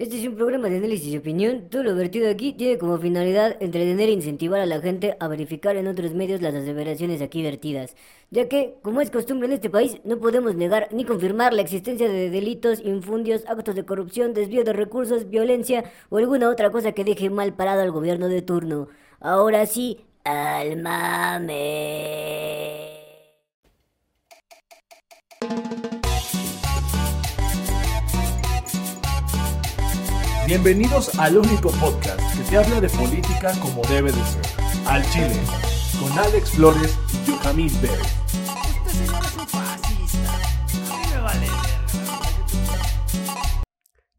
Este es un programa de análisis y opinión. Todo lo vertido aquí tiene como finalidad entretener e incentivar a la gente a verificar en otros medios las aseveraciones aquí vertidas, ya que, como es costumbre en este país, no podemos negar ni confirmar la existencia de delitos, infundios, actos de corrupción, desvío de recursos, violencia o alguna otra cosa que deje mal parado al gobierno de turno. Ahora sí, al mame. Bienvenidos al único podcast que te habla de política como debe de ser, al Chile, con Alex Flores y Yeojamín Pérez. Este señor es un fascista, a mí me vale verga.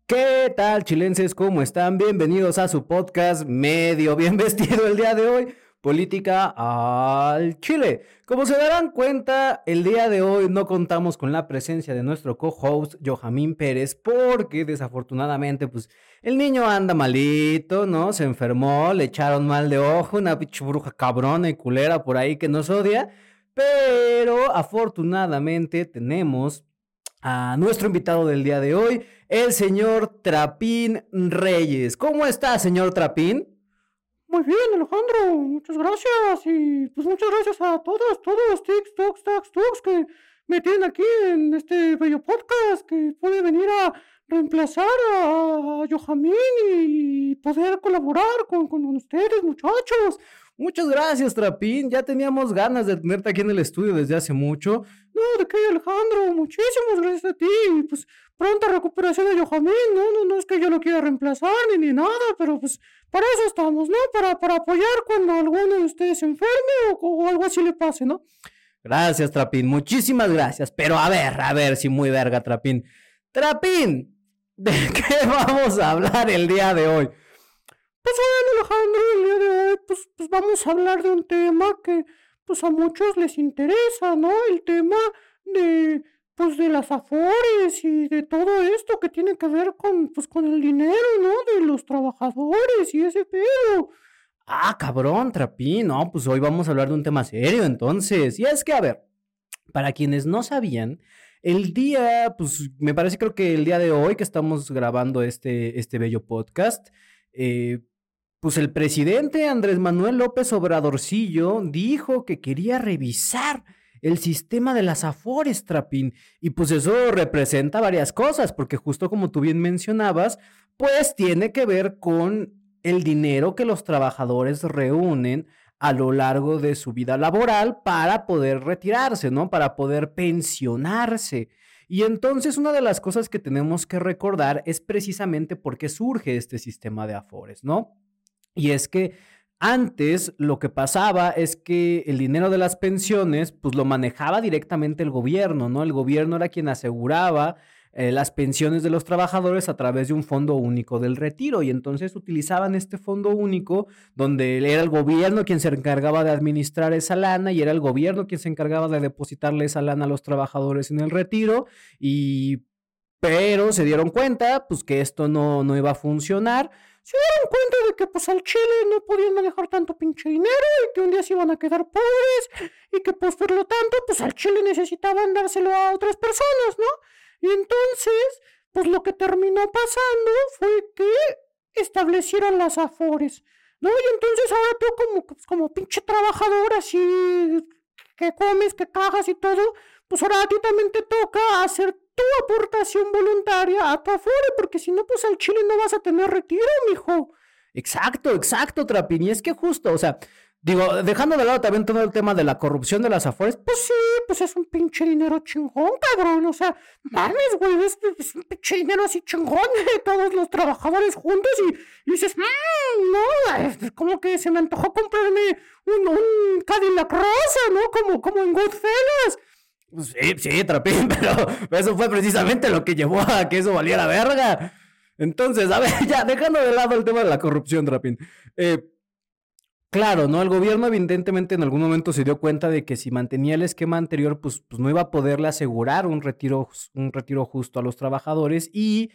¿Qué tal, chilenses? ¿Cómo están? Bienvenidos a su podcast medio bien vestido el día de hoy, Política al Chile. Como se darán cuenta, el día de hoy no contamos con la presencia de nuestro co-host Yeojamín Pérez porque desafortunadamente el niño anda malito, ¿no? Se enfermó, le echaron mal de ojo, una pinche bruja cabrona y culera por ahí que nos odia, pero afortunadamente tenemos a nuestro invitado del día de hoy, el señor Trapín Reyes. ¿Cómo está, señor Trapín? Muy bien, Alejandro, muchas gracias y muchas gracias a todos, tics, tocs, que me tienen aquí en este bello podcast, que puede venir a reemplazar a Yeojamín y poder colaborar con ustedes, muchachos. Muchas gracias, Trapín, ya teníamos ganas de tenerte aquí en el estudio desde hace mucho. No, de qué, Alejandro, muchísimas gracias a ti, pronta recuperación de Yeojamín, no es que yo lo quiera reemplazar ni nada, pero para eso estamos, ¿no? Para apoyar cuando alguno de ustedes se enferme o algo así le pase, ¿no? Gracias, Trapín, muchísimas gracias, pero a ver, si muy verga, Trapín. Trapín, ¿de qué vamos a hablar el día de hoy? Alejandro, el día de hoy vamos a hablar de un tema que a muchos les interesa, ¿no? El tema de de las Afores y de todo esto que tiene que ver con el dinero, ¿no? De los trabajadores y ese pedo. Ah, cabrón, Trapín, no, hoy vamos a hablar de un tema serio, entonces. Y es que, a ver, para quienes no sabían, el día, me parece, creo que el día de hoy que estamos grabando este bello podcast, el presidente Andrés Manuel López Obradorcillo dijo que quería revisar el sistema de las Afores, Trapín, y eso representa varias cosas, porque justo como tú bien mencionabas, tiene que ver con el dinero que los trabajadores reúnen a lo largo de su vida laboral para poder retirarse, ¿no? Para poder pensionarse. Y entonces una de las cosas que tenemos que recordar es precisamente por qué surge este sistema de Afores, ¿no? Y es que antes lo que pasaba es que el dinero de las pensiones lo manejaba directamente el gobierno, ¿no? El gobierno era quien aseguraba las pensiones de los trabajadores a través de un fondo único del retiro, y entonces utilizaban este fondo único donde era el gobierno quien se encargaba de administrar esa lana y era el gobierno quien se encargaba de depositarle esa lana a los trabajadores en el retiro, pero se dieron cuenta que esto no iba a funcionar. Se dieron cuenta de que al Chile no podían manejar tanto pinche dinero y que un día se iban a quedar pobres y que por lo tanto al Chile necesitaban dárselo a otras personas, ¿no? Y entonces lo que terminó pasando fue que establecieron las Afores, ¿no? Y entonces ahora tú como pinche trabajador así que comes, que cagas y todo, ahora a ti también te toca hacer tu aportación voluntaria a tu Afore, porque si no, al Chile no vas a tener retiro, mijo. Exacto, Trapín, y es que justo, dejando de lado también todo el tema de la corrupción de las Afores, sí, es un pinche dinero chingón, cabrón, mames, güey, es un pinche dinero así chingón de todos los trabajadores juntos y dices, no, como que se me antojó comprarme un Cadillac rosa, ¿no? Como en Goodfellas. Sí, Trapín, pero eso fue precisamente lo que llevó a que eso valiera verga. Entonces, ya dejando de lado el tema de la corrupción, Trapín. Claro, ¿no? El gobierno evidentemente en algún momento se dio cuenta de que si mantenía el esquema anterior, no iba a poderle asegurar un retiro justo a los trabajadores y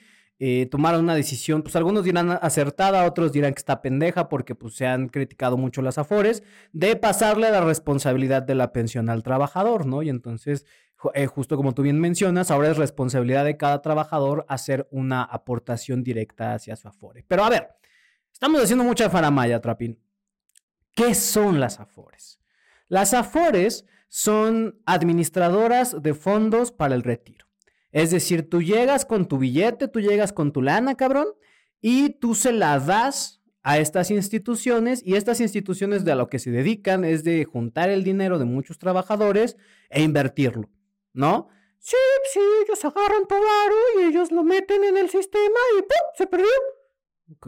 tomaron una decisión, algunos dirán acertada, otros dirán que está pendeja porque se han criticado mucho las Afores, de pasarle la responsabilidad de la pensión al trabajador, ¿no? Y entonces justo como tú bien mencionas, ahora es responsabilidad de cada trabajador hacer una aportación directa hacia su Afore. Pero a ver, estamos haciendo mucha faramaya, Trapín. ¿Qué son las Afores? Las Afores son administradoras de fondos para el retiro. Es decir, tú llegas con tu billete, tú llegas con tu lana, cabrón, y tú se la das a estas instituciones, y estas instituciones de lo que se dedican es de juntar el dinero de muchos trabajadores e invertirlo, ¿no? Sí, ellos agarran tu varo y ellos lo meten en el sistema y ¡pum! Se perdió.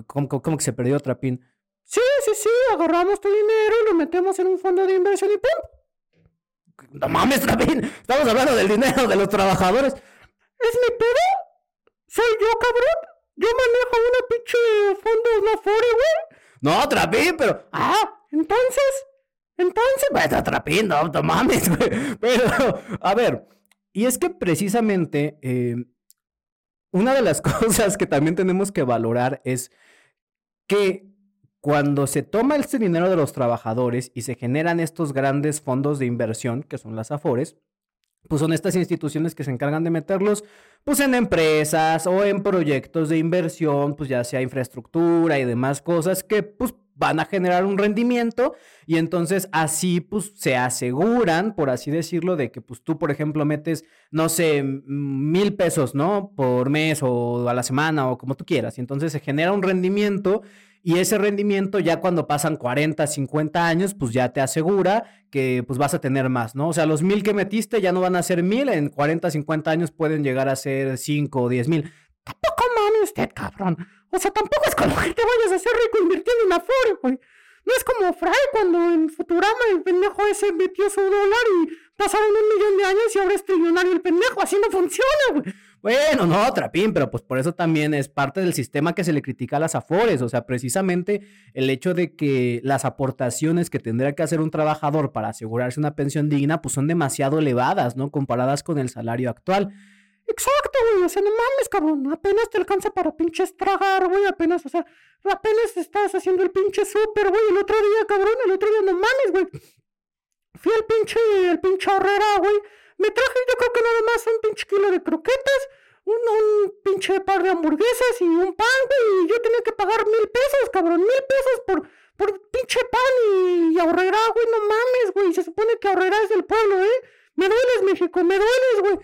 ¿Cómo que se perdió, Trapín? Sí, agarramos tu dinero y lo metemos en un fondo de inversión y ¡pum! ¡No mames, Trapín! Estamos hablando del dinero de los trabajadores. ¿Es mi pedo? ¿Soy yo, cabrón? Yo manejo una pinche fondos no Afore, güey. No, Trapín, pero... Ah, entonces... Pues, Trapín, no mames, güey. Pero, a ver, y es que precisamente una de las cosas que también tenemos que valorar es que cuando se toma este dinero de los trabajadores y se generan estos grandes fondos de inversión, que son las Afores, pues son estas instituciones que se encargan de meterlos pues en empresas o en proyectos de inversión, pues ya sea infraestructura y demás cosas que pues van a generar un rendimiento, y entonces así pues se aseguran, por así decirlo, de que pues tú, por ejemplo, metes, no sé, 1,000 pesos, ¿no? Por mes o a la semana o como tú quieras, y entonces se genera un rendimiento. Y ese rendimiento ya cuando pasan 40, 50 años, pues ya te asegura que pues vas a tener más, ¿no? O sea, los 1,000 que metiste ya no van a ser 1,000, en 40, 50 años pueden llegar a ser 5 o 10,000. Tampoco mame usted, cabrón. O sea, tampoco es como que te vayas a hacer rico invirtiendo en Afore, güey. No es como Fray cuando en Futurama el pendejo ese metió su dólar y pasaron 1,000,000 de años y ahora es trillonario el pendejo. Así no funciona, güey. Bueno, no, Trapín, pero pues por eso también es parte del sistema que se le critica a las Afores. O sea, precisamente el hecho de que las aportaciones que tendría que hacer un trabajador para asegurarse una pensión digna, pues son demasiado elevadas, ¿no? Comparadas con el salario actual. Exacto, güey, o sea, no mames, cabrón, apenas te alcanza para pinches tragar, güey, apenas, o sea, apenas estás haciendo el pinche súper, güey, el otro día, cabrón, no mames, güey, fui al pinche horrera, güey, me traje, yo creo que nada más un pinche kilo de croquetas, un pinche par de hamburguesas y un pan, güey, y yo tenía que pagar 1,000 pesos, cabrón, 1,000 pesos por pinche pan y horrera, güey, no mames, güey, se supone que horrera es del pueblo, Me dueles, México, me dueles, güey.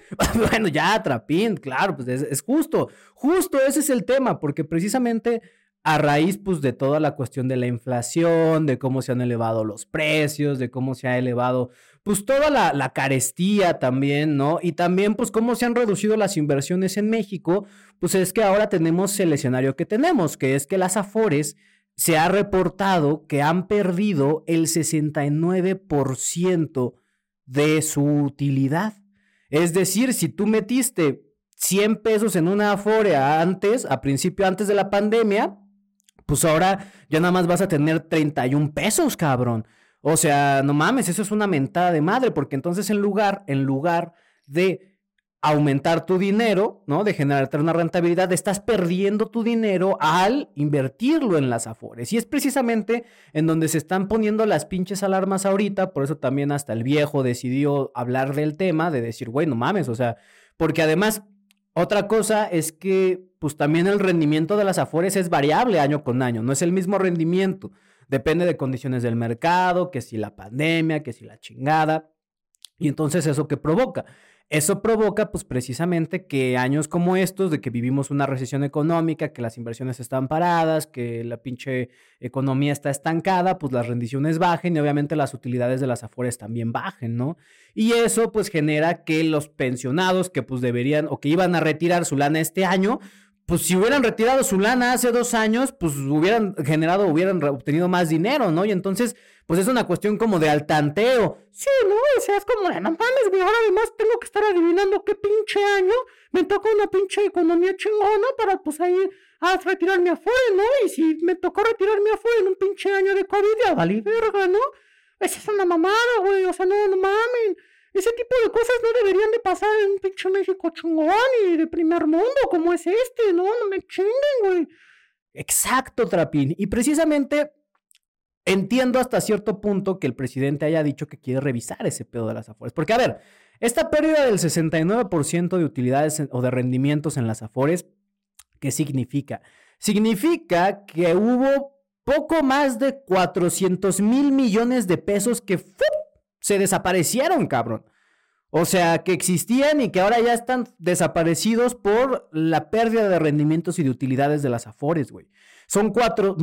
Bueno, ya, Trapín, claro, pues es justo. Justo ese es el tema, porque precisamente a raíz, pues, de toda la cuestión de la inflación, de cómo se han elevado los precios, de cómo se ha elevado, pues, toda la carestía también, ¿no? Y también, pues, cómo se han reducido las inversiones en México, pues, es que ahora tenemos el escenario que tenemos, que es que las Afores se ha reportado que han perdido el 69% de su utilidad. Es decir, si tú metiste 100 pesos en una Afore antes de la pandemia, pues ahora ya nada más vas a tener 31 pesos, cabrón. O sea, no mames, eso es una mentada de madre, porque entonces en lugar de aumentar tu dinero, ¿no? De generarte una rentabilidad, estás perdiendo tu dinero al invertirlo en las Afores. Y es precisamente en donde se están poniendo las pinches alarmas ahorita, por eso también hasta el viejo decidió hablar del tema, de decir, güey, no mames, o sea, porque además, otra cosa es que, pues también el rendimiento de las Afores es variable año con año, no es el mismo rendimiento, depende de condiciones del mercado, que si la pandemia, que si la chingada, y entonces eso que provoca. Eso provoca, pues, precisamente que años como estos, de que vivimos una recesión económica, que las inversiones están paradas, que la pinche economía está estancada, pues las rendiciones bajen y obviamente las utilidades de las Afores también bajen, ¿no? Y eso, pues, genera que los pensionados que, pues, deberían o que iban a retirar su lana este año, pues, si hubieran retirado su lana hace 2 años, pues, hubieran obtenido más dinero, ¿no? Y entonces, pues, es una cuestión como de al tanteo. Sí, ¿no? O sea, es como, no mames, güey, ahora además tengo que estar adivinando qué pinche año me toca una pinche economía chingona para, pues, ahí a retirar mi Afore, ¿no? Y si me tocó retirar mi Afore en un pinche año de COVID, ya valí verga, ¿no? Esa es una mamada, güey, o sea, no mamen. Ese tipo de cosas no deberían de pasar en un pinche México chungón y de primer mundo como es este, ¿no? No me chinguen, güey. Exacto, Trapín. Y precisamente entiendo hasta cierto punto que el presidente haya dicho que quiere revisar ese pedo de las Afores. Porque, a ver, Esta pérdida del 69% de utilidades o de rendimientos en las Afores, ¿qué significa? Significa que hubo poco más de 400,000 millones de pesos que se desaparecieron, cabrón. O sea, que existían y que ahora ya están desaparecidos por la pérdida de rendimientos y de utilidades de las Afores, güey. Son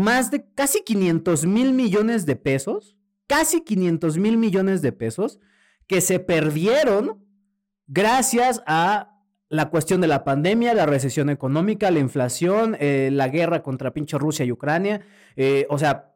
más de casi 500,000 millones de pesos, casi 500,000 millones de pesos que se perdieron gracias a la cuestión de la pandemia, la recesión económica, la inflación, la guerra contra pinche Rusia y Ucrania. O sea,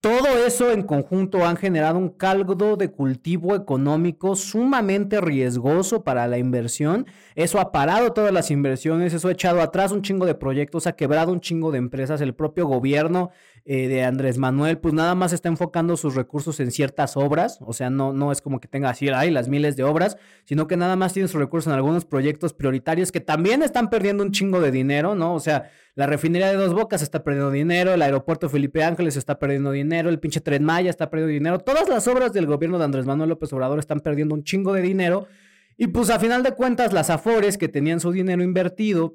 todo eso en conjunto han generado un caldo de cultivo económico sumamente riesgoso para la inversión. Eso ha parado todas las inversiones, eso ha echado atrás un chingo de proyectos, ha quebrado un chingo de empresas. El propio gobierno de Andrés Manuel, pues nada más está enfocando sus recursos en ciertas obras. O sea, no es como que tenga así, ay, las miles de obras, sino que nada más tiene sus recursos en algunos proyectos prioritarios que también están perdiendo un chingo de dinero, ¿no? O sea, la refinería de Dos Bocas está perdiendo dinero, el aeropuerto Felipe Ángeles está perdiendo dinero, el pinche Tren Maya está perdiendo dinero. Todas las obras del gobierno de Andrés Manuel López Obrador están perdiendo un chingo de dinero. Y pues a final de cuentas, las Afores que tenían su dinero invertido,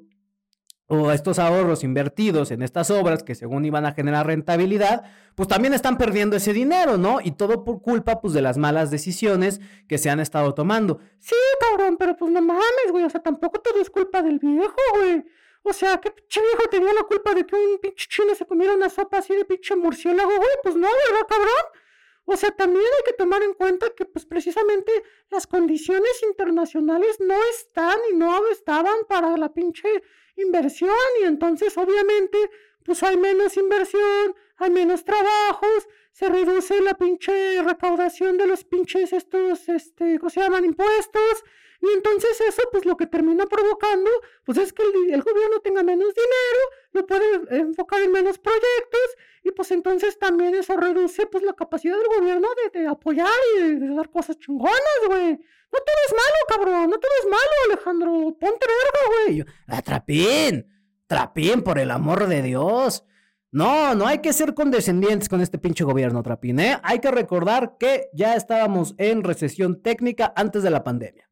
o estos ahorros invertidos en estas obras que según iban a generar rentabilidad, pues también están perdiendo ese dinero, ¿no? Y todo por culpa, pues, de las malas decisiones que se han estado tomando. Sí, cabrón, pero pues no mames, güey, o sea, tampoco todo es culpa del viejo, güey. O sea, ¿qué pinche viejo tenía la culpa de que un pinche chino se comiera una sopa así de pinche murciélago, güey? Pues no, ¿verdad, cabrón? O sea, también hay que tomar en cuenta que, pues, precisamente las condiciones internacionales no están y no estaban para la pinche inversión, y entonces obviamente pues hay menos inversión, hay menos trabajos, se reduce la pinche recaudación de los pinches estos, ¿cómo se llaman? Impuestos, y entonces eso pues lo que termina provocando pues es que el gobierno tenga menos dinero, lo puede enfocar en menos proyectos, y pues entonces también eso reduce pues la capacidad del gobierno de apoyar y de dar cosas chingonas, güey. No te ves malo, cabrón, no te ves malo, Alejandro, ponte verga, güey. Trapín, por el amor de Dios. No hay que ser condescendientes con este pinche gobierno, Trapín, ¿eh? Hay que recordar que ya estábamos en recesión técnica antes de la pandemia.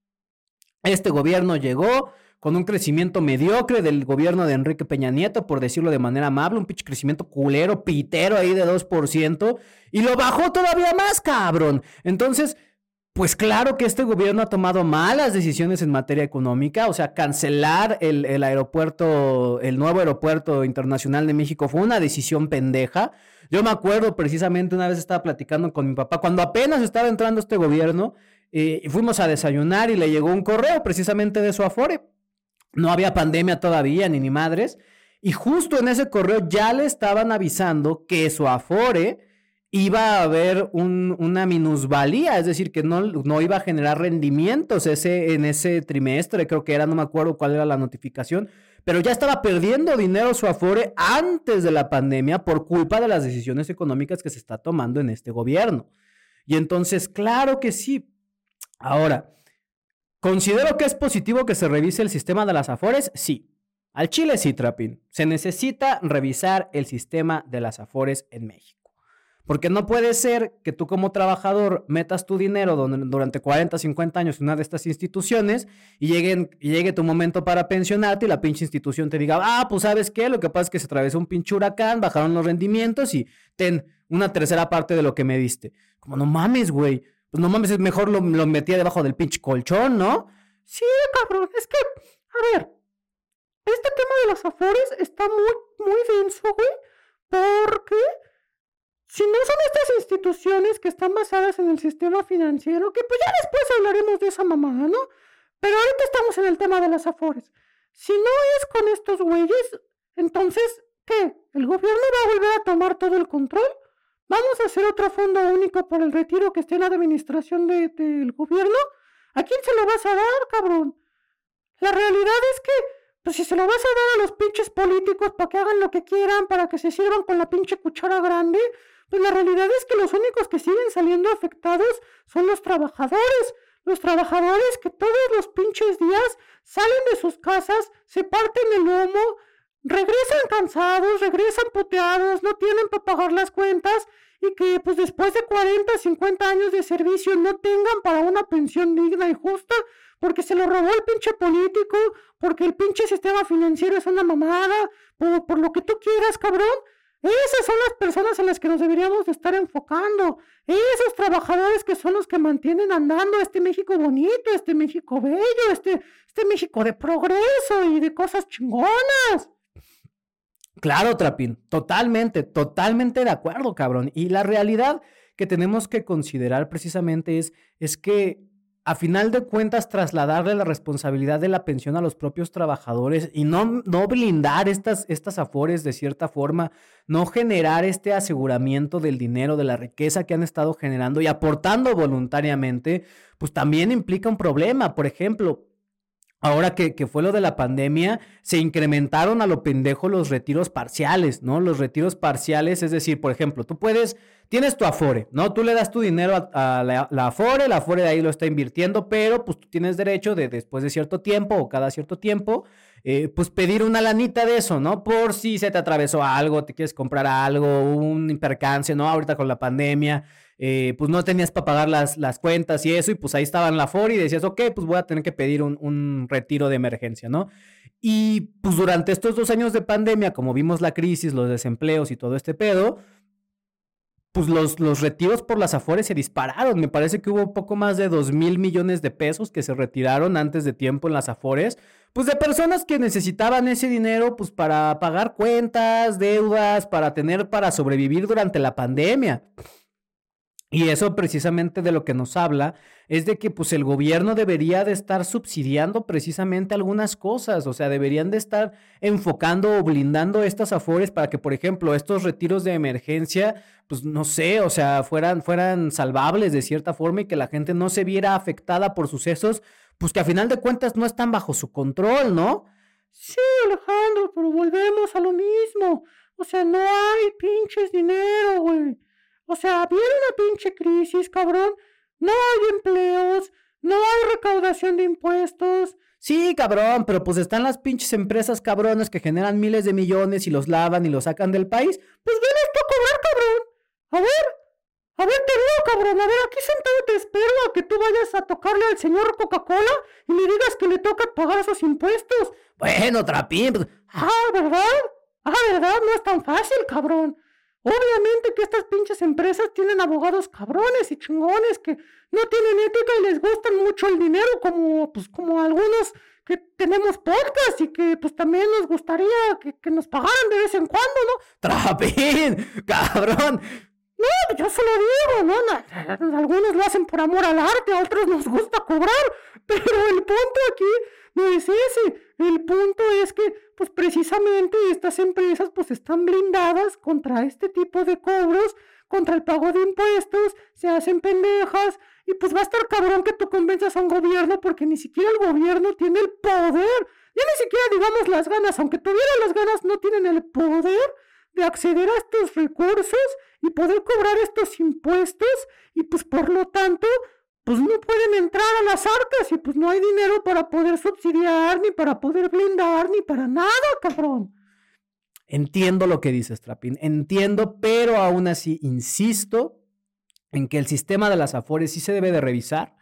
Este gobierno llegó con un crecimiento mediocre del gobierno de Enrique Peña Nieto, por decirlo de manera amable, un pinche crecimiento culero, pitero ahí de 2%, y lo bajó todavía más, cabrón. Entonces, pues claro que este gobierno ha tomado malas decisiones en materia económica. O sea, cancelar el aeropuerto, el nuevo aeropuerto internacional de México fue una decisión pendeja. Yo me acuerdo precisamente una vez estaba platicando con mi papá, cuando apenas estaba entrando este gobierno, fuimos a desayunar y le llegó un correo precisamente de su Afore. No había pandemia todavía, ni madres. Y justo en ese correo ya le estaban avisando que su Afore iba a haber una minusvalía, es decir, que no iba a generar rendimientos en ese trimestre, creo que era, no me acuerdo cuál era la notificación, pero ya estaba perdiendo dinero su Afore antes de la pandemia por culpa de las decisiones económicas que se está tomando en este gobierno. Y entonces, claro que sí. Ahora, ¿considero que es positivo que se revise el sistema de las Afores? Sí. Al Chile sí, Trapín. Se necesita revisar el sistema de las Afores en México. Porque no puede ser que tú como trabajador metas tu dinero durante 40, 50 años en una de estas instituciones y llegue tu momento para pensionarte y la pinche institución te diga, pues ¿sabes qué? Lo que pasa es que se atravesó un pinche huracán, bajaron los rendimientos y ten una tercera parte de lo que me diste. Como, no mames, güey. Pues no mames, es mejor lo metía debajo del pinche colchón, ¿no? Sí, cabrón, es que, a ver, este tema de los Afores está muy, muy denso, güey, porque si no son estas instituciones que están basadas en el sistema financiero, que pues ya después hablaremos de esa mamada, ¿no? Pero ahorita estamos en el tema de las Afores. Si no es con estos güeyes, entonces, ¿qué? ¿El gobierno va a volver a tomar todo el control? ¿Vamos a hacer otro fondo único por el retiro que esté en la administración del gobierno? ¿A quién se lo vas a dar, cabrón? La realidad es que, pues si se lo vas a dar a los pinches políticos para que hagan lo que quieran, para que se sirvan con la pinche cuchara grande, pues la realidad es que los únicos que siguen saliendo afectados son los trabajadores. Los trabajadores que todos los pinches días salen de sus casas, se parten el lomo, regresan cansados, regresan puteados, no tienen para pagar las cuentas, y que pues después de 40, 50 años de servicio no tengan para una pensión digna y justa, porque se lo robó el pinche político, porque el pinche sistema financiero es una mamada, por lo que tú quieras, cabrón. Esas son las personas en las que nos deberíamos de estar enfocando, esos trabajadores que son los que mantienen andando este México bonito, este México bello, este México de progreso y de cosas chingonas. Claro, Trapín, totalmente de acuerdo, cabrón. Y la realidad que tenemos que considerar precisamente es que a final de cuentas, trasladarle la responsabilidad de la pensión a los propios trabajadores y no blindar estas afores de cierta forma, no generar este aseguramiento del dinero, de la riqueza que han estado generando y aportando voluntariamente, pues también implica un problema. Por ejemplo, ahora que fue lo de la pandemia, se incrementaron a lo pendejo los retiros parciales, ¿no? Los retiros parciales, es decir, por ejemplo, tú tienes tu Afore, ¿no? Tú le das tu dinero a la Afore, la Afore de ahí lo está invirtiendo, pero pues tú tienes derecho de después de cierto tiempo o cada cierto tiempo, pues pedir una lanita de eso, ¿no? Por si se te atravesó algo, te quieres comprar algo, un percance, ¿no? Ahorita con la pandemia, pues no tenías para pagar las cuentas y eso, y pues ahí estaba en la Afore y decías, ok, pues voy a tener que pedir un retiro de emergencia, ¿no? Y pues durante estos 2 años de pandemia, como vimos la crisis, los desempleos y todo este pedo, pues los retiros por las Afores se dispararon. Me parece que hubo un poco más de 2,000 millones de pesos que se retiraron antes de tiempo en las Afores, pues de personas que necesitaban ese dinero pues para pagar cuentas, deudas, para sobrevivir durante la pandemia. Y eso precisamente de lo que nos habla es de que pues el gobierno debería de estar subsidiando precisamente algunas cosas, o sea, deberían de estar enfocando o blindando estas afores para que, por ejemplo, estos retiros de emergencia, pues no sé, o sea, fueran salvables de cierta forma y que la gente no se viera afectada por sucesos, pues que a final de cuentas no están bajo su control, ¿no? Sí, Alejandro, pero volvemos a lo mismo, o sea, no hay pinches dinero, güey. O sea, viene una pinche crisis, cabrón, no hay empleos, no hay recaudación de impuestos. Sí, cabrón, pero pues están las pinches empresas cabronas que generan miles de millones y los lavan y los sacan del país. Pues vienes tú a cobrar, cabrón. A ver, te digo, cabrón, a ver, aquí sentado te espero a que tú vayas a tocarle al señor Coca-Cola y le digas que le toca pagar esos impuestos. Bueno, Trapín. ¿verdad? No es tan fácil, cabrón. Obviamente que estas pinches empresas tienen abogados cabrones y chingones que no tienen ética y les gustan mucho el dinero, como algunos que tenemos podcast y que pues también nos gustaría que nos pagaran de vez en cuando, ¿no? ¡Trapín! ¡Cabrón! No, yo se lo digo, ¿no? Algunos lo hacen por amor al arte, a otros nos gusta cobrar, pero el punto aquí no es ese. El punto es que, pues precisamente estas empresas pues están blindadas contra este tipo de cobros, contra el pago de impuestos, se hacen pendejas y pues va a estar cabrón que tú convenzas a un gobierno porque ni siquiera el gobierno tiene el poder, ya ni siquiera digamos las ganas, aunque tuvieran las ganas no tienen el poder de acceder a estos recursos y poder cobrar estos impuestos y pues por lo tanto pues no pueden entrar a las arcas y pues no hay dinero para poder subsidiar, ni para poder blindar, ni para nada, cabrón. Entiendo lo que dices, Trapín, entiendo, pero aún así insisto en que el sistema de las Afores sí se debe de revisar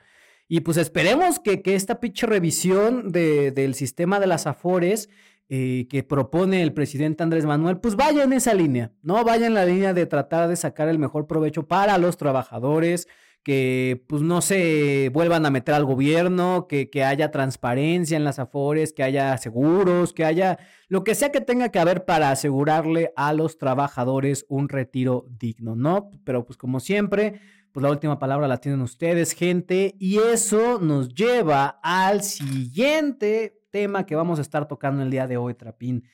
y pues esperemos que esta pinche revisión del sistema de las Afores que propone el presidente Andrés Manuel, pues vaya en esa línea, ¿no? Vaya en la línea de tratar de sacar el mejor provecho para los trabajadores, que pues no se vuelvan a meter al gobierno, que haya transparencia en las Afores, que haya seguros, que haya lo que sea que tenga que haber para asegurarle a los trabajadores un retiro digno, ¿no? Pero pues como siempre, pues la última palabra la tienen ustedes, gente, y eso nos lleva al siguiente tema que vamos a estar tocando el día de hoy, Trapín.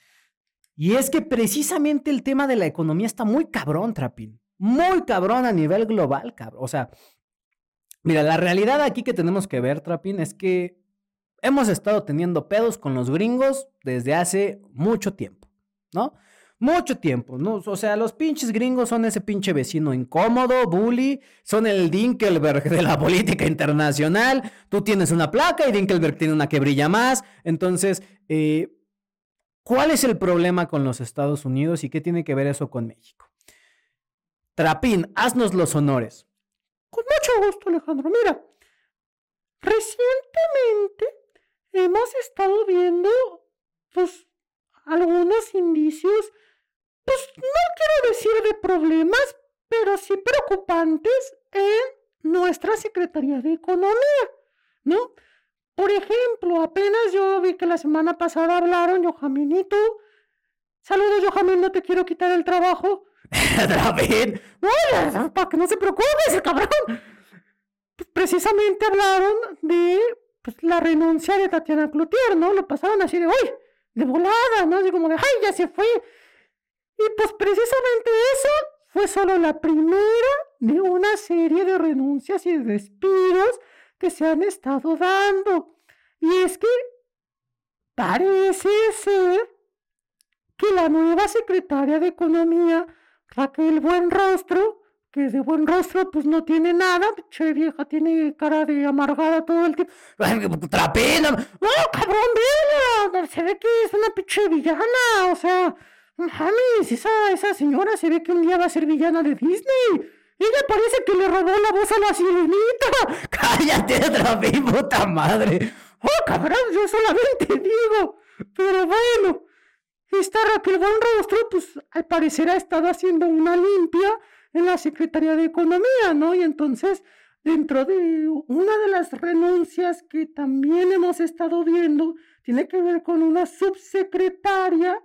Y es que precisamente el tema de la economía está muy cabrón, Trapín. Muy cabrón a nivel global, cabrón. O sea, mira, la realidad aquí que tenemos que ver, Trapín, es que hemos estado teniendo pedos con los gringos desde hace mucho tiempo, ¿no? Mucho tiempo, ¿no? O sea, los pinches gringos son ese pinche vecino incómodo, bully, son el Dinkelberg de la política internacional. Tú tienes una placa y Dinkelberg tiene una que brilla más. Entonces, ¿Cuál es el problema con los Estados Unidos y qué tiene que ver eso con México? Trapín, haznos los honores. Con mucho gusto, Alejandro. Mira, recientemente hemos estado viendo, pues, algunos indicios, pues, no quiero decir de problemas, pero sí preocupantes en nuestra Secretaría de Economía, ¿no? Por ejemplo, apenas yo vi que la semana pasada hablaron Yeojamín y tú. Saludos, Yeojamín, no te quiero quitar el trabajo. David, bueno, para que no se preocupes, cabrón. Pues precisamente hablaron de la renuncia de Tatiana Clouthier, ¿no? Lo pasaron así de, ¡uy! De volada, ¿no? Así como de, ¡ay, ya se fue! Y pues precisamente eso fue solo la primera de una serie de renuncias y de despidos que se han estado dando. Y es que parece ser que la nueva secretaria de Economía, Raquel Buenrostro, que es de Buenrostro, pues no tiene nada, che vieja, tiene cara de amargada todo el tiempo. ¡Trapina! ¡No, cabrón, vela! Se ve que es una pinche villana, o sea, mames, esa señora se ve que un día va a ser villana de Disney. Ella parece que le robó la voz a la sirenita. ¡Cállate, Trapín, puta madre! ¡Oh, cabrón! Yo solamente digo. Pero bueno, esta Raquel Buenrostro, pues, al parecer ha estado haciendo una limpia en la Secretaría de Economía, ¿no? Y entonces, dentro de una de las renuncias que también hemos estado viendo, tiene que ver con una subsecretaria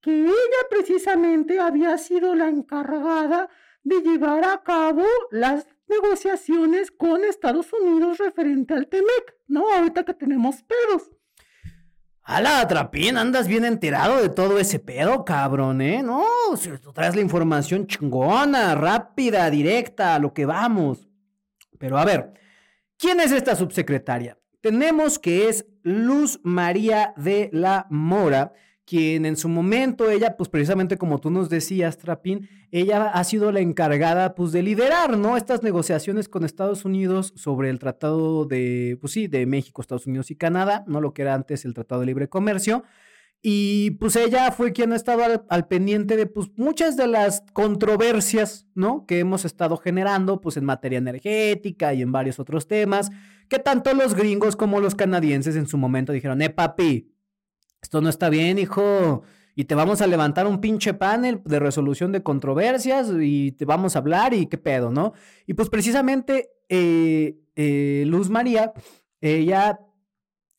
que ella precisamente había sido la encargada de llevar a cabo las negociaciones con Estados Unidos referente al T-MEC, ¿no? Ahorita que tenemos pedos. ¡Hala, Trapín! Andas bien enterado de todo ese pedo, cabrón, ¿eh? No, si tú traes la información chingona, rápida, directa, a lo que vamos. Pero a ver, ¿quién es esta subsecretaria? Tenemos que es Luz María de la Mora, quien en su momento, ella, pues precisamente como tú nos decías, Trapín, ella ha sido la encargada, pues, de liderar, ¿no?, estas negociaciones con Estados Unidos sobre el tratado de, pues sí, de México, Estados Unidos y Canadá, ¿no?, lo que era antes el Tratado de Libre Comercio, y, pues, ella fue quien ha estado al pendiente de, pues, muchas de las controversias, ¿no?, que hemos estado generando, pues, en materia energética y en varios otros temas, que tanto los gringos como los canadienses en su momento dijeron, papi, esto no está bien, hijo, y te vamos a levantar un pinche panel de resolución de controversias y te vamos a hablar y qué pedo, ¿no? Y pues precisamente Luz María, ella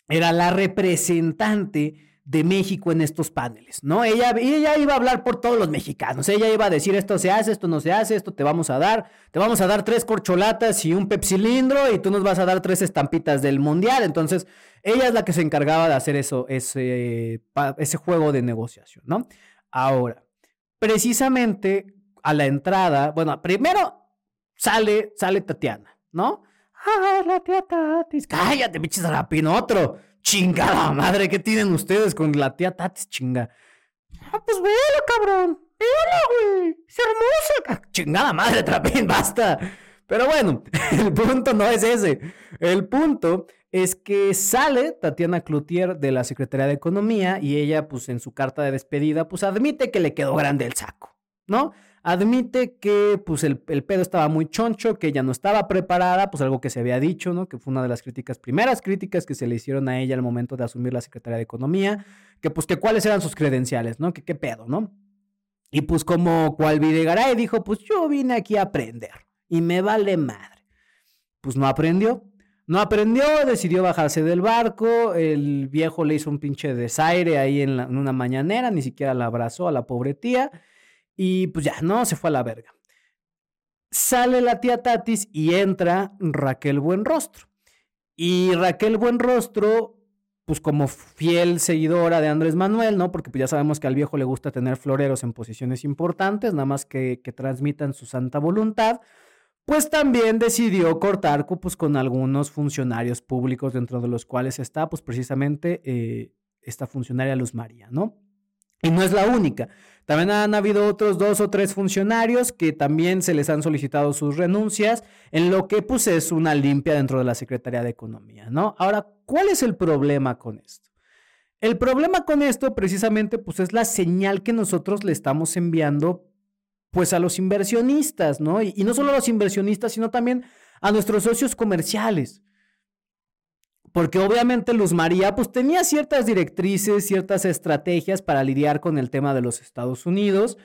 era la representante de México en estos paneles, ¿no? Ella iba a hablar por todos los mexicanos, ella iba a decir esto se hace, esto no se hace, esto te vamos a dar 3 corcholatas y un pepsilindro y tú nos vas a dar 3 estampitas del mundial. Entonces ella es la que se encargaba de hacer eso, ese juego de negociación, ¿no? Ahora, precisamente a la entrada, bueno, primero sale Tatiana, ¿no? ¡Ah, la tía Tatis! ¡Cállate, pinches Trapín, otro! ¡Chingada madre! ¿Qué tienen ustedes con la tía Tatis, chinga? ¡Ah, pues véalo, cabrón! ¡Véalo, güey! ¡Es hermosa! ¡Ah, chingada madre, Trapín! ¡Basta! Pero bueno, el punto no es ese. El punto es que sale Tatiana Clouthier de la Secretaría de Economía y ella, pues, en su carta de despedida, pues, admite que le quedó grande el saco, ¿no? Admite que, pues, el pedo estaba muy choncho, que ella no estaba preparada, pues algo que se había dicho, ¿no? Que fue una de las primeras críticas que se le hicieron a ella al momento de asumir la Secretaría de Economía, que, pues, que cuáles eran sus credenciales, ¿no? Que qué pedo, ¿no? Y, pues, como cual Videgaray dijo, pues, yo vine aquí a aprender y me vale madre. Pues no aprendió, decidió bajarse del barco, el viejo le hizo un pinche desaire ahí en una mañanera, ni siquiera la abrazó a la pobre tía. Y pues ya, no, se fue a la verga. Sale la tía Tatis y entra Raquel Buenrostro. Y Raquel Buenrostro, pues como fiel seguidora de Andrés Manuel, ¿no? Porque pues ya sabemos que al viejo le gusta tener floreros en posiciones importantes, nada más que transmitan su santa voluntad, pues también decidió cortar cupos con algunos funcionarios públicos, dentro de los cuales está, pues precisamente esta funcionaria Luz María, ¿no? Y no es la única. También han habido otros 2 o 3 funcionarios que también se les han solicitado sus renuncias, en lo que, pues, es una limpia dentro de la Secretaría de Economía, ¿no? Ahora, ¿cuál es el problema con esto? El problema con esto precisamente pues es la señal que nosotros le estamos enviando pues a los inversionistas, ¿no? Y no solo a los inversionistas, sino también a nuestros socios comerciales. Porque obviamente Luz María pues tenía ciertas directrices, ciertas estrategias para lidiar con el tema de los Estados Unidos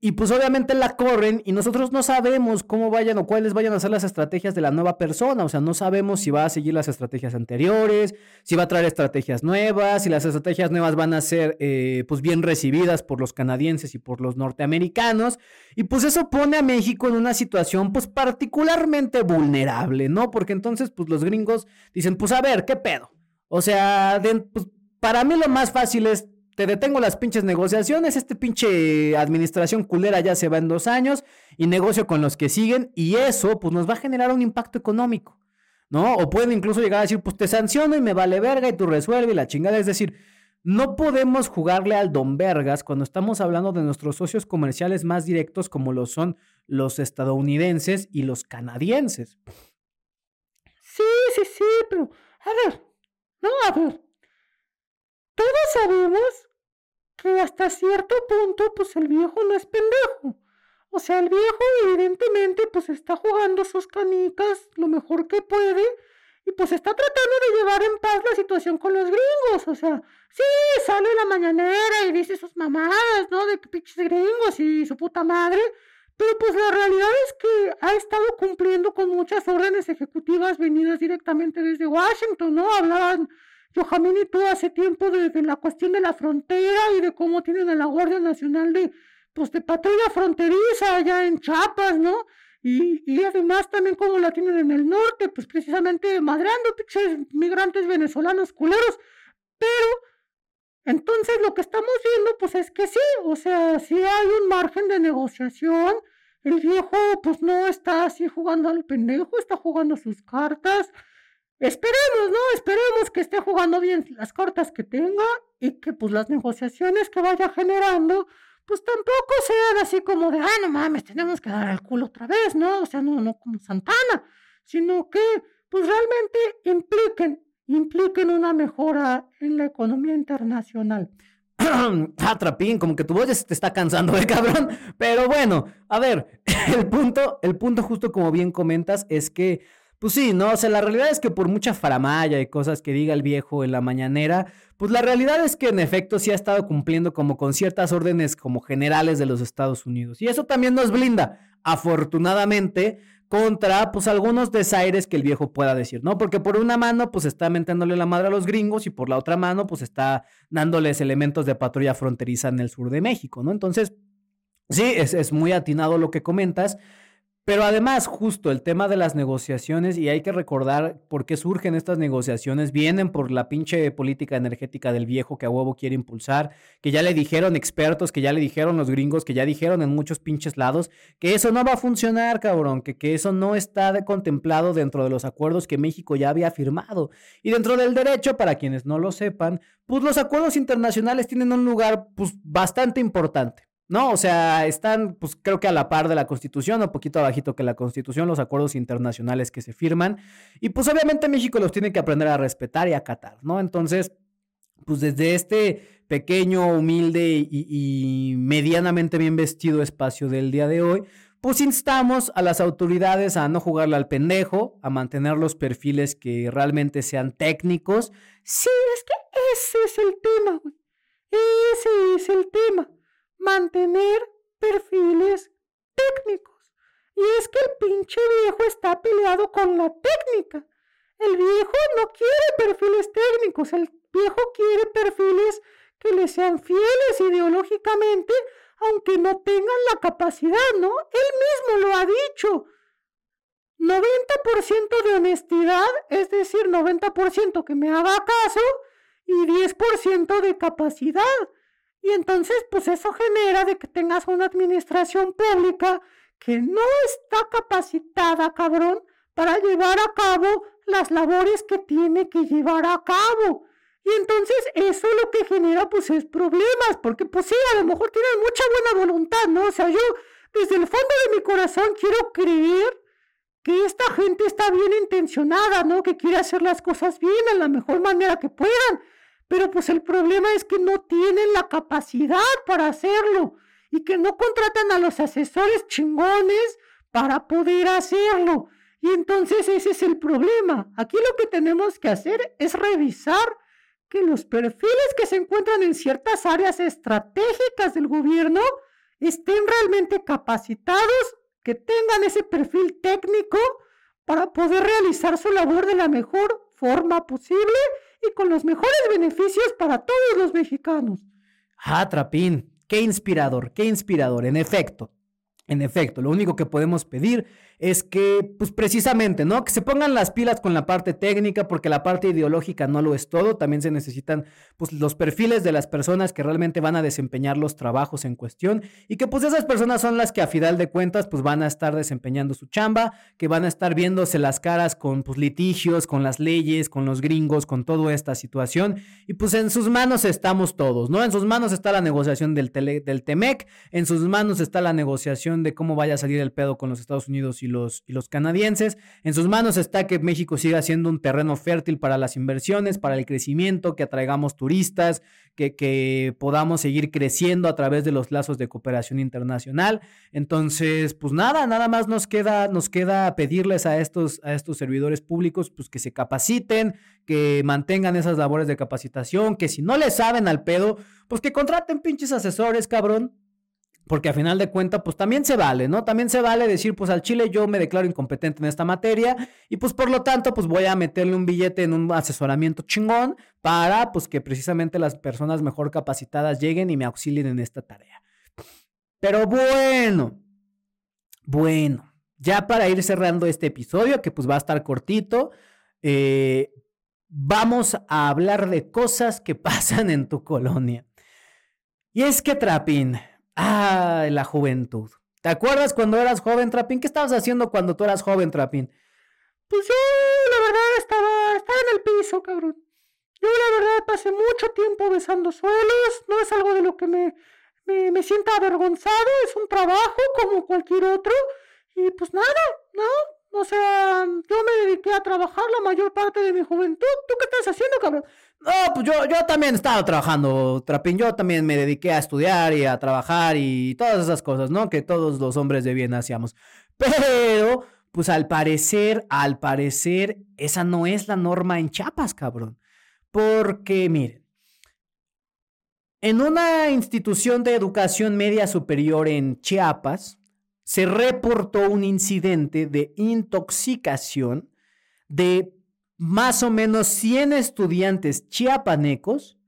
y pues obviamente la corren y nosotros no sabemos cómo vayan o cuáles vayan a ser las estrategias de la nueva persona, o sea, no sabemos si va a seguir las estrategias anteriores, si va a traer estrategias nuevas, si las estrategias nuevas van a ser pues bien recibidas por los canadienses y por los norteamericanos y pues eso pone a México en una situación pues particularmente vulnerable, ¿no? Porque entonces pues los gringos dicen, pues a ver, ¿qué pedo? O sea, pues, para mí lo más fácil es te detengo las pinches negociaciones, este pinche administración culera ya se va en 2 años y negocio con los que siguen y eso pues nos va a generar un impacto económico, ¿no? O pueden incluso llegar a decir, pues te sanciono y me vale verga y tú resuelves y la chingada. Es decir, no podemos jugarle al don vergas cuando estamos hablando de nuestros socios comerciales más directos como lo son los estadounidenses y los canadienses. Sí, pero a ver. Todos sabemos que hasta cierto punto, pues el viejo no es pendejo. O sea, el viejo evidentemente, pues está jugando sus canicas lo mejor que puede y pues está tratando de llevar en paz la situación con los gringos. O sea, sí, sale la mañanera y dice sus mamadas, ¿no? De que pinches gringos y su puta madre. Pero pues la realidad es que ha estado cumpliendo con muchas órdenes ejecutivas venidas directamente desde Washington, ¿no? Hablaban Yeojamín y tú hace tiempo de la cuestión de la frontera y de cómo tienen a la Guardia Nacional de patrulla fronteriza allá en Chiapas, ¿no? Y además también cómo la tienen en el norte, pues precisamente madreando pinches migrantes venezolanos culeros. Pero entonces lo que estamos viendo pues es que sí, o sea, sí hay un margen de negociación. El viejo pues no está así jugando al pendejo, está jugando sus cartas. Esperemos, ¿no? Esperemos que esté jugando bien las cartas que tenga y que pues las negociaciones que vaya generando pues tampoco sean así como de, no mames, tenemos que dar el culo otra vez, ¿no? O sea, no como Santana, sino que pues realmente impliquen una mejora en la economía internacional. Trapín, como que tu voz ya se te está cansando, cabrón. Pero bueno, a ver, el punto justo como bien comentas es que pues sí, ¿no? O sea, la realidad es que por mucha faramalla y cosas que diga el viejo en la mañanera, pues la realidad es que en efecto sí ha estado cumpliendo como con ciertas órdenes como generales de los Estados Unidos. Y eso también nos blinda, afortunadamente, contra pues algunos desaires que el viejo pueda decir, ¿no? Porque por una mano pues está mentándole la madre a los gringos y por la otra mano pues está dándoles elementos de patrulla fronteriza en el sur de México, ¿no? Entonces, sí, es muy atinado lo que comentas. Pero además, justo el tema de las negociaciones, y hay que recordar por qué surgen estas negociaciones, vienen por la pinche política energética del viejo que a huevo quiere impulsar, que ya le dijeron expertos, que ya le dijeron los gringos, que ya dijeron en muchos pinches lados, que eso no va a funcionar, cabrón, que eso no está contemplado dentro de los acuerdos que México ya había firmado. Y dentro del derecho, para quienes no lo sepan, pues los acuerdos internacionales tienen un lugar pues bastante importante. No, o sea, están, pues creo que a la par de la Constitución, un poquito abajito que la Constitución, los acuerdos internacionales que se firman. Y pues obviamente México los tiene que aprender a respetar y acatar, ¿no? Entonces, pues desde este pequeño, humilde y medianamente bien vestido espacio del día de hoy, pues instamos a las autoridades a no jugarle al pendejo, a mantener los perfiles que realmente sean técnicos. Sí, es que ese es el tema, güey. Ese es el tema. Mantener perfiles técnicos. Y es que el pinche viejo está peleado con la técnica. El viejo no quiere perfiles técnicos. El viejo quiere perfiles que le sean fieles ideológicamente, aunque no tengan la capacidad, ¿no? Él mismo lo ha dicho. 90% de honestidad, es decir, 90% que me haga caso y 10% de capacidad. Y entonces, pues eso genera de que tengas una administración pública que no está capacitada, cabrón, para llevar a cabo las labores que tiene que llevar a cabo. Y entonces eso lo que genera, pues, es problemas, porque, pues, sí, a lo mejor tienen mucha buena voluntad, ¿no? O sea, yo desde el fondo de mi corazón quiero creer que esta gente está bien intencionada, ¿no? Que quiere hacer las cosas bien, de la mejor manera que puedan. pero pues el problema es que no tienen la capacidad para hacerlo y que no contratan a los asesores chingones para poder hacerlo. Y entonces ese es el problema. Aquí lo que tenemos que hacer es revisar que los perfiles que se encuentran en ciertas áreas estratégicas del gobierno estén realmente capacitados, que tengan ese perfil técnico para poder realizar su labor de la mejor forma posible y con los mejores beneficios para todos los mexicanos. Ah, Trapín, qué inspirador, en efecto. Lo único que podemos pedir es que, pues precisamente, ¿no? Que se pongan las pilas con la parte técnica, porque la parte ideológica no lo es todo. También se necesitan, pues, los perfiles de las personas que realmente van a desempeñar los trabajos en cuestión y que, pues, esas personas son las que a final de cuentas, pues, van a estar desempeñando su chamba, que van a estar viéndose las caras con, pues, litigios, con las leyes, con los gringos, con toda esta situación. Y, pues, en sus manos estamos todos, ¿no? En sus manos está la negociación del T-MEC, en sus manos está la negociación de cómo vaya a salir el pedo con los Estados Unidos y los canadienses. En sus manos está que México siga siendo un terreno fértil para las inversiones, para el crecimiento, que atraigamos turistas, que podamos seguir creciendo a través de los lazos de cooperación internacional. Entonces, pues nada más nos queda pedirles a estos servidores públicos, pues, que se capaciten, que mantengan esas labores de capacitación, que si no le saben al pedo, pues que contraten pinches asesores, cabrón. Porque a final de cuentas, pues también se vale, ¿no? También se vale decir, pues al Chile yo me declaro incompetente en esta materia y pues por lo tanto, pues voy a meterle un billete en un asesoramiento chingón para, pues, que precisamente las personas mejor capacitadas lleguen y me auxilien en esta tarea. Pero bueno, ya para ir cerrando este episodio, que pues va a estar cortito, vamos a hablar de cosas que pasan en tu colonia. Y es que, Trapín... ¡Ah, la juventud! ¿Te acuerdas cuando eras joven, Trapín? ¿Qué estabas haciendo cuando tú eras joven, Trapín? Pues yo, la verdad, estaba en el piso, cabrón. Yo, la verdad, pasé mucho tiempo besando suelos. No es algo de lo que me sienta avergonzado. Es un trabajo como cualquier otro. Y pues nada, ¿no? O sea, yo me dediqué a trabajar la mayor parte de mi juventud. ¿Tú qué estás haciendo, cabrón? No, pues yo también estaba trabajando, Trapín. Yo también me dediqué a estudiar y a trabajar y todas esas cosas, ¿no? Que todos los hombres de bien hacíamos. Pero, pues al parecer, esa no es la norma en Chiapas, cabrón. Porque, miren, en una institución de educación media superior en Chiapas se reportó un incidente de intoxicación de más o menos 100 estudiantes chiapanecos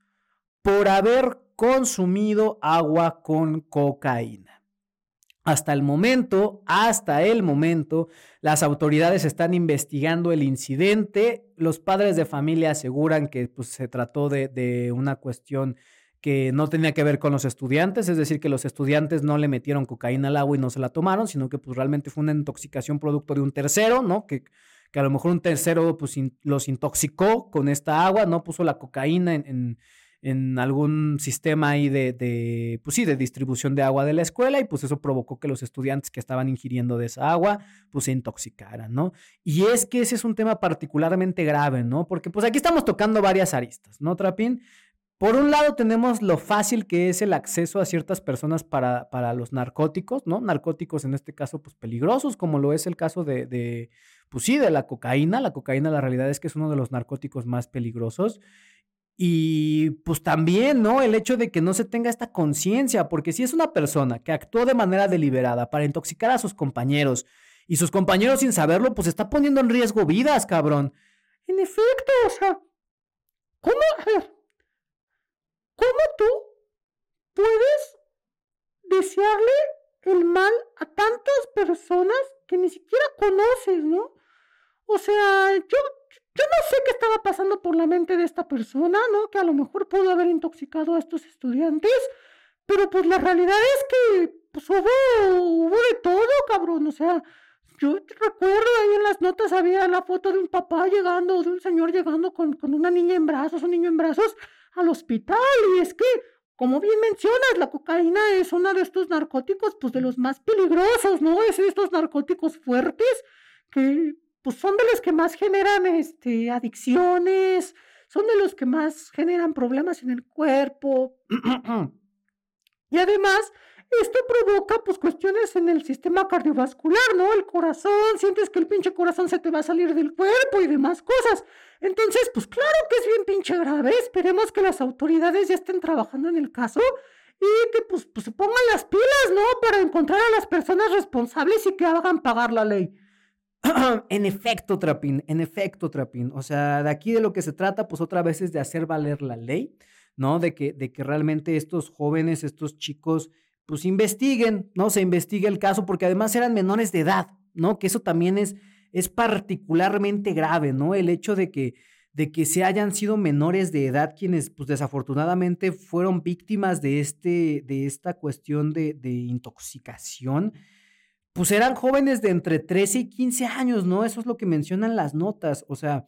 por haber consumido agua con cocaína. Hasta el momento, las autoridades están investigando el incidente. Los padres de familia aseguran que, pues, se trató de una cuestión que no tenía que ver con los estudiantes, es decir, que los estudiantes no le metieron cocaína al agua y no se la tomaron, sino que, pues, realmente fue una intoxicación producto de un tercero, ¿no? Que a lo mejor un tercero, pues, los intoxicó con esta agua, ¿no? Puso la cocaína en algún sistema ahí de distribución de agua de la escuela y, pues, eso provocó que los estudiantes que estaban ingiriendo de esa agua, pues, se intoxicaran, ¿no? Y es que ese es un tema particularmente grave, ¿no? Porque, pues, aquí estamos tocando varias aristas, ¿no, Trapín? Por un lado tenemos lo fácil que es el acceso a ciertas personas para los narcóticos, ¿no? Narcóticos en este caso, pues, peligrosos, como lo es el caso de la cocaína. La cocaína, la realidad es que es uno de los narcóticos más peligrosos. Y, pues, también, ¿no? El hecho de que no se tenga esta conciencia, porque si es una persona que actuó de manera deliberada para intoxicar a sus compañeros y sus compañeros sin saberlo, pues está poniendo en riesgo vidas, cabrón. En efecto, o sea, ¿Cómo tú puedes desearle el mal a tantas personas que ni siquiera conoces, ¿no? O sea, yo no sé qué estaba pasando por la mente de esta persona, ¿no? Que a lo mejor pudo haber intoxicado a estos estudiantes, pero, pues, la realidad es que, pues, hubo de todo, cabrón. O sea, yo recuerdo ahí en las notas había la foto de un papá llegando, de un señor llegando con una niña en brazos, un niño en brazos, al hospital. Y es que, como bien mencionas, la cocaína es uno de estos narcóticos, pues, de los más peligrosos, ¿no? Es de estos narcóticos fuertes que, pues, son de los que más generan adicciones, son de los que más generan problemas en el cuerpo. Y además, esto provoca pues cuestiones en el sistema cardiovascular, ¿no? El corazón, sientes que el pinche corazón se te va a salir del cuerpo y demás cosas. Entonces, pues claro que es bien pinche grave. Esperemos que las autoridades ya estén trabajando en el caso y que pues se pongan las pilas, ¿no? Para encontrar a las personas responsables y que hagan pagar la ley. En efecto, Trapín. O sea, de aquí de lo que se trata, pues otra vez es de hacer valer la ley, ¿no? De que realmente estos jóvenes, estos chicos, pues investiguen, ¿no? Se investigue el caso, porque además eran menores de edad, ¿no? Que eso también es particularmente grave, ¿no? El hecho de que se hayan sido menores de edad quienes, pues desafortunadamente, fueron víctimas de esta cuestión de intoxicación. Pues eran jóvenes de entre 13 y 15 años, ¿no? Eso es lo que mencionan las notas. O sea,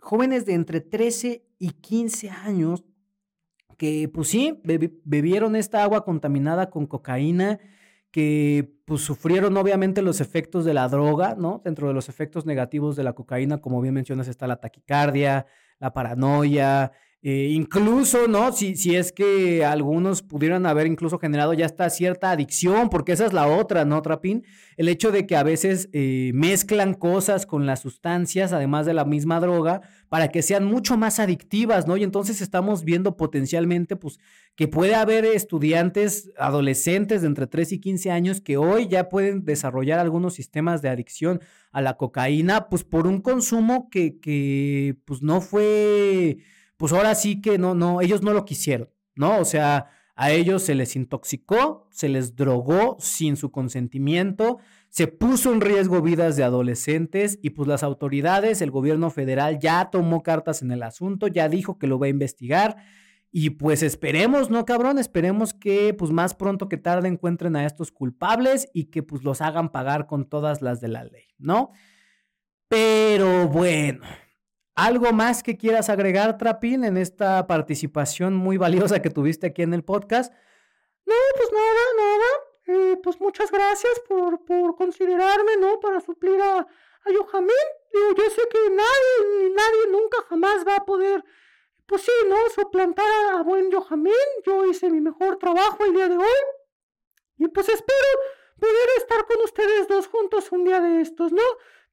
jóvenes de entre 13 y 15 años que, pues sí, bebieron esta agua contaminada con cocaína, que pues sufrieron obviamente los efectos de la droga, ¿no? Dentro de los efectos negativos de la cocaína, como bien mencionas, está la taquicardia, la paranoia, incluso, ¿no? Si es que algunos pudieran haber incluso generado ya esta cierta adicción, porque esa es la otra, ¿no, Trapín? El hecho de que a veces mezclan cosas con las sustancias, además de la misma droga, para que sean mucho más adictivas, ¿no? Y entonces estamos viendo potencialmente, pues, que puede haber estudiantes adolescentes de entre 3 y 15 años que hoy ya pueden desarrollar algunos sistemas de adicción a la cocaína, pues, por un consumo que pues, no fue... Pues ahora sí que no, ellos no lo quisieron, ¿no? O sea, a ellos se les intoxicó, se les drogó sin su consentimiento, se puso en riesgo vidas de adolescentes y pues las autoridades, el gobierno federal ya tomó cartas en el asunto, ya dijo que lo va a investigar y pues esperemos, ¿no, cabrón? Esperemos que pues más pronto que tarde encuentren a estos culpables y que pues los hagan pagar con todas las de la ley, ¿no? Pero bueno... ¿Algo más que quieras agregar, Trapín, en esta participación muy valiosa que tuviste aquí en el podcast? No, pues nada. Pues muchas gracias por considerarme, ¿no? Para suplir a Yeojamín. Yo sé que nadie nunca jamás va a poder, pues sí, ¿no? Suplantar a buen Yeojamín. Yo hice mi mejor trabajo el día de hoy. Y pues espero poder estar con ustedes dos juntos un día de estos, ¿no?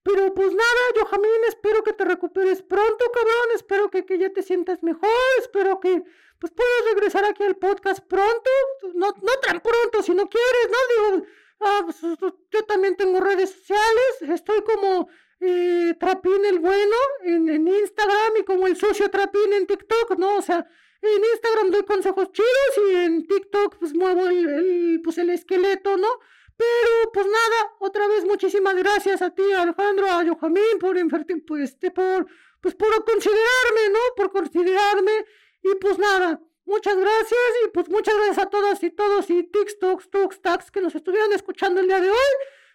Pero pues nada, Yeojamín, espero que te recuperes pronto, cabrón, espero que ya te sientas mejor, espero que pues puedas regresar aquí al podcast pronto, no tan pronto si no quieres, ¿no? Digo, pues, yo también tengo redes sociales, estoy como Trapín el Bueno en Instagram y como el socio Trapín en TikTok, ¿no? O sea, en Instagram doy consejos chidos y en TikTok pues muevo el esqueleto, ¿no? Pero, pues nada, otra vez muchísimas gracias a ti, Alejandro, a Yeojamín, por considerarme, ¿no? Por considerarme. Y pues nada, muchas gracias. Y pues muchas gracias a todas y todos y tics, tocs, tacs que nos estuvieron escuchando el día de hoy.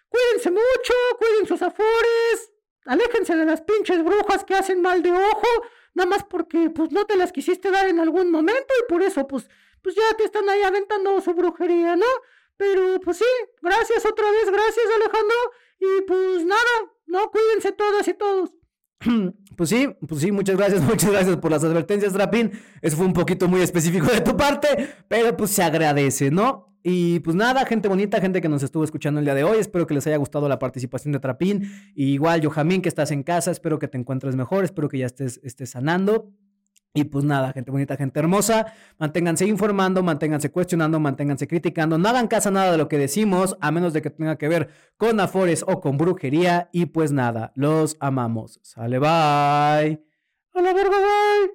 Cuídense mucho, cuiden sus afores. Aléjense de las pinches brujas que hacen mal de ojo. Nada más porque, pues, no te las quisiste dar en algún momento. Y por eso, pues ya te están ahí aventando su brujería, ¿no? Pero, pues sí, gracias otra vez, gracias Alejandro, y pues nada, no, cuídense todas y todos. Pues sí, muchas gracias por las advertencias, Trapín, eso fue un poquito muy específico de tu parte, pero pues se agradece, ¿no? Y pues nada, gente bonita, gente que nos estuvo escuchando el día de hoy, espero que les haya gustado la participación de Trapín, y igual Yeojamín, que estás en casa, espero que te encuentres mejor, espero que ya estés sanando. Y pues nada, gente bonita, gente hermosa, manténganse informando, manténganse cuestionando, manténganse criticando, no hagan caso a nada de lo que decimos, a menos de que tenga que ver con afores o con brujería, y pues nada, los amamos. Sale, bye. A la verga, bye.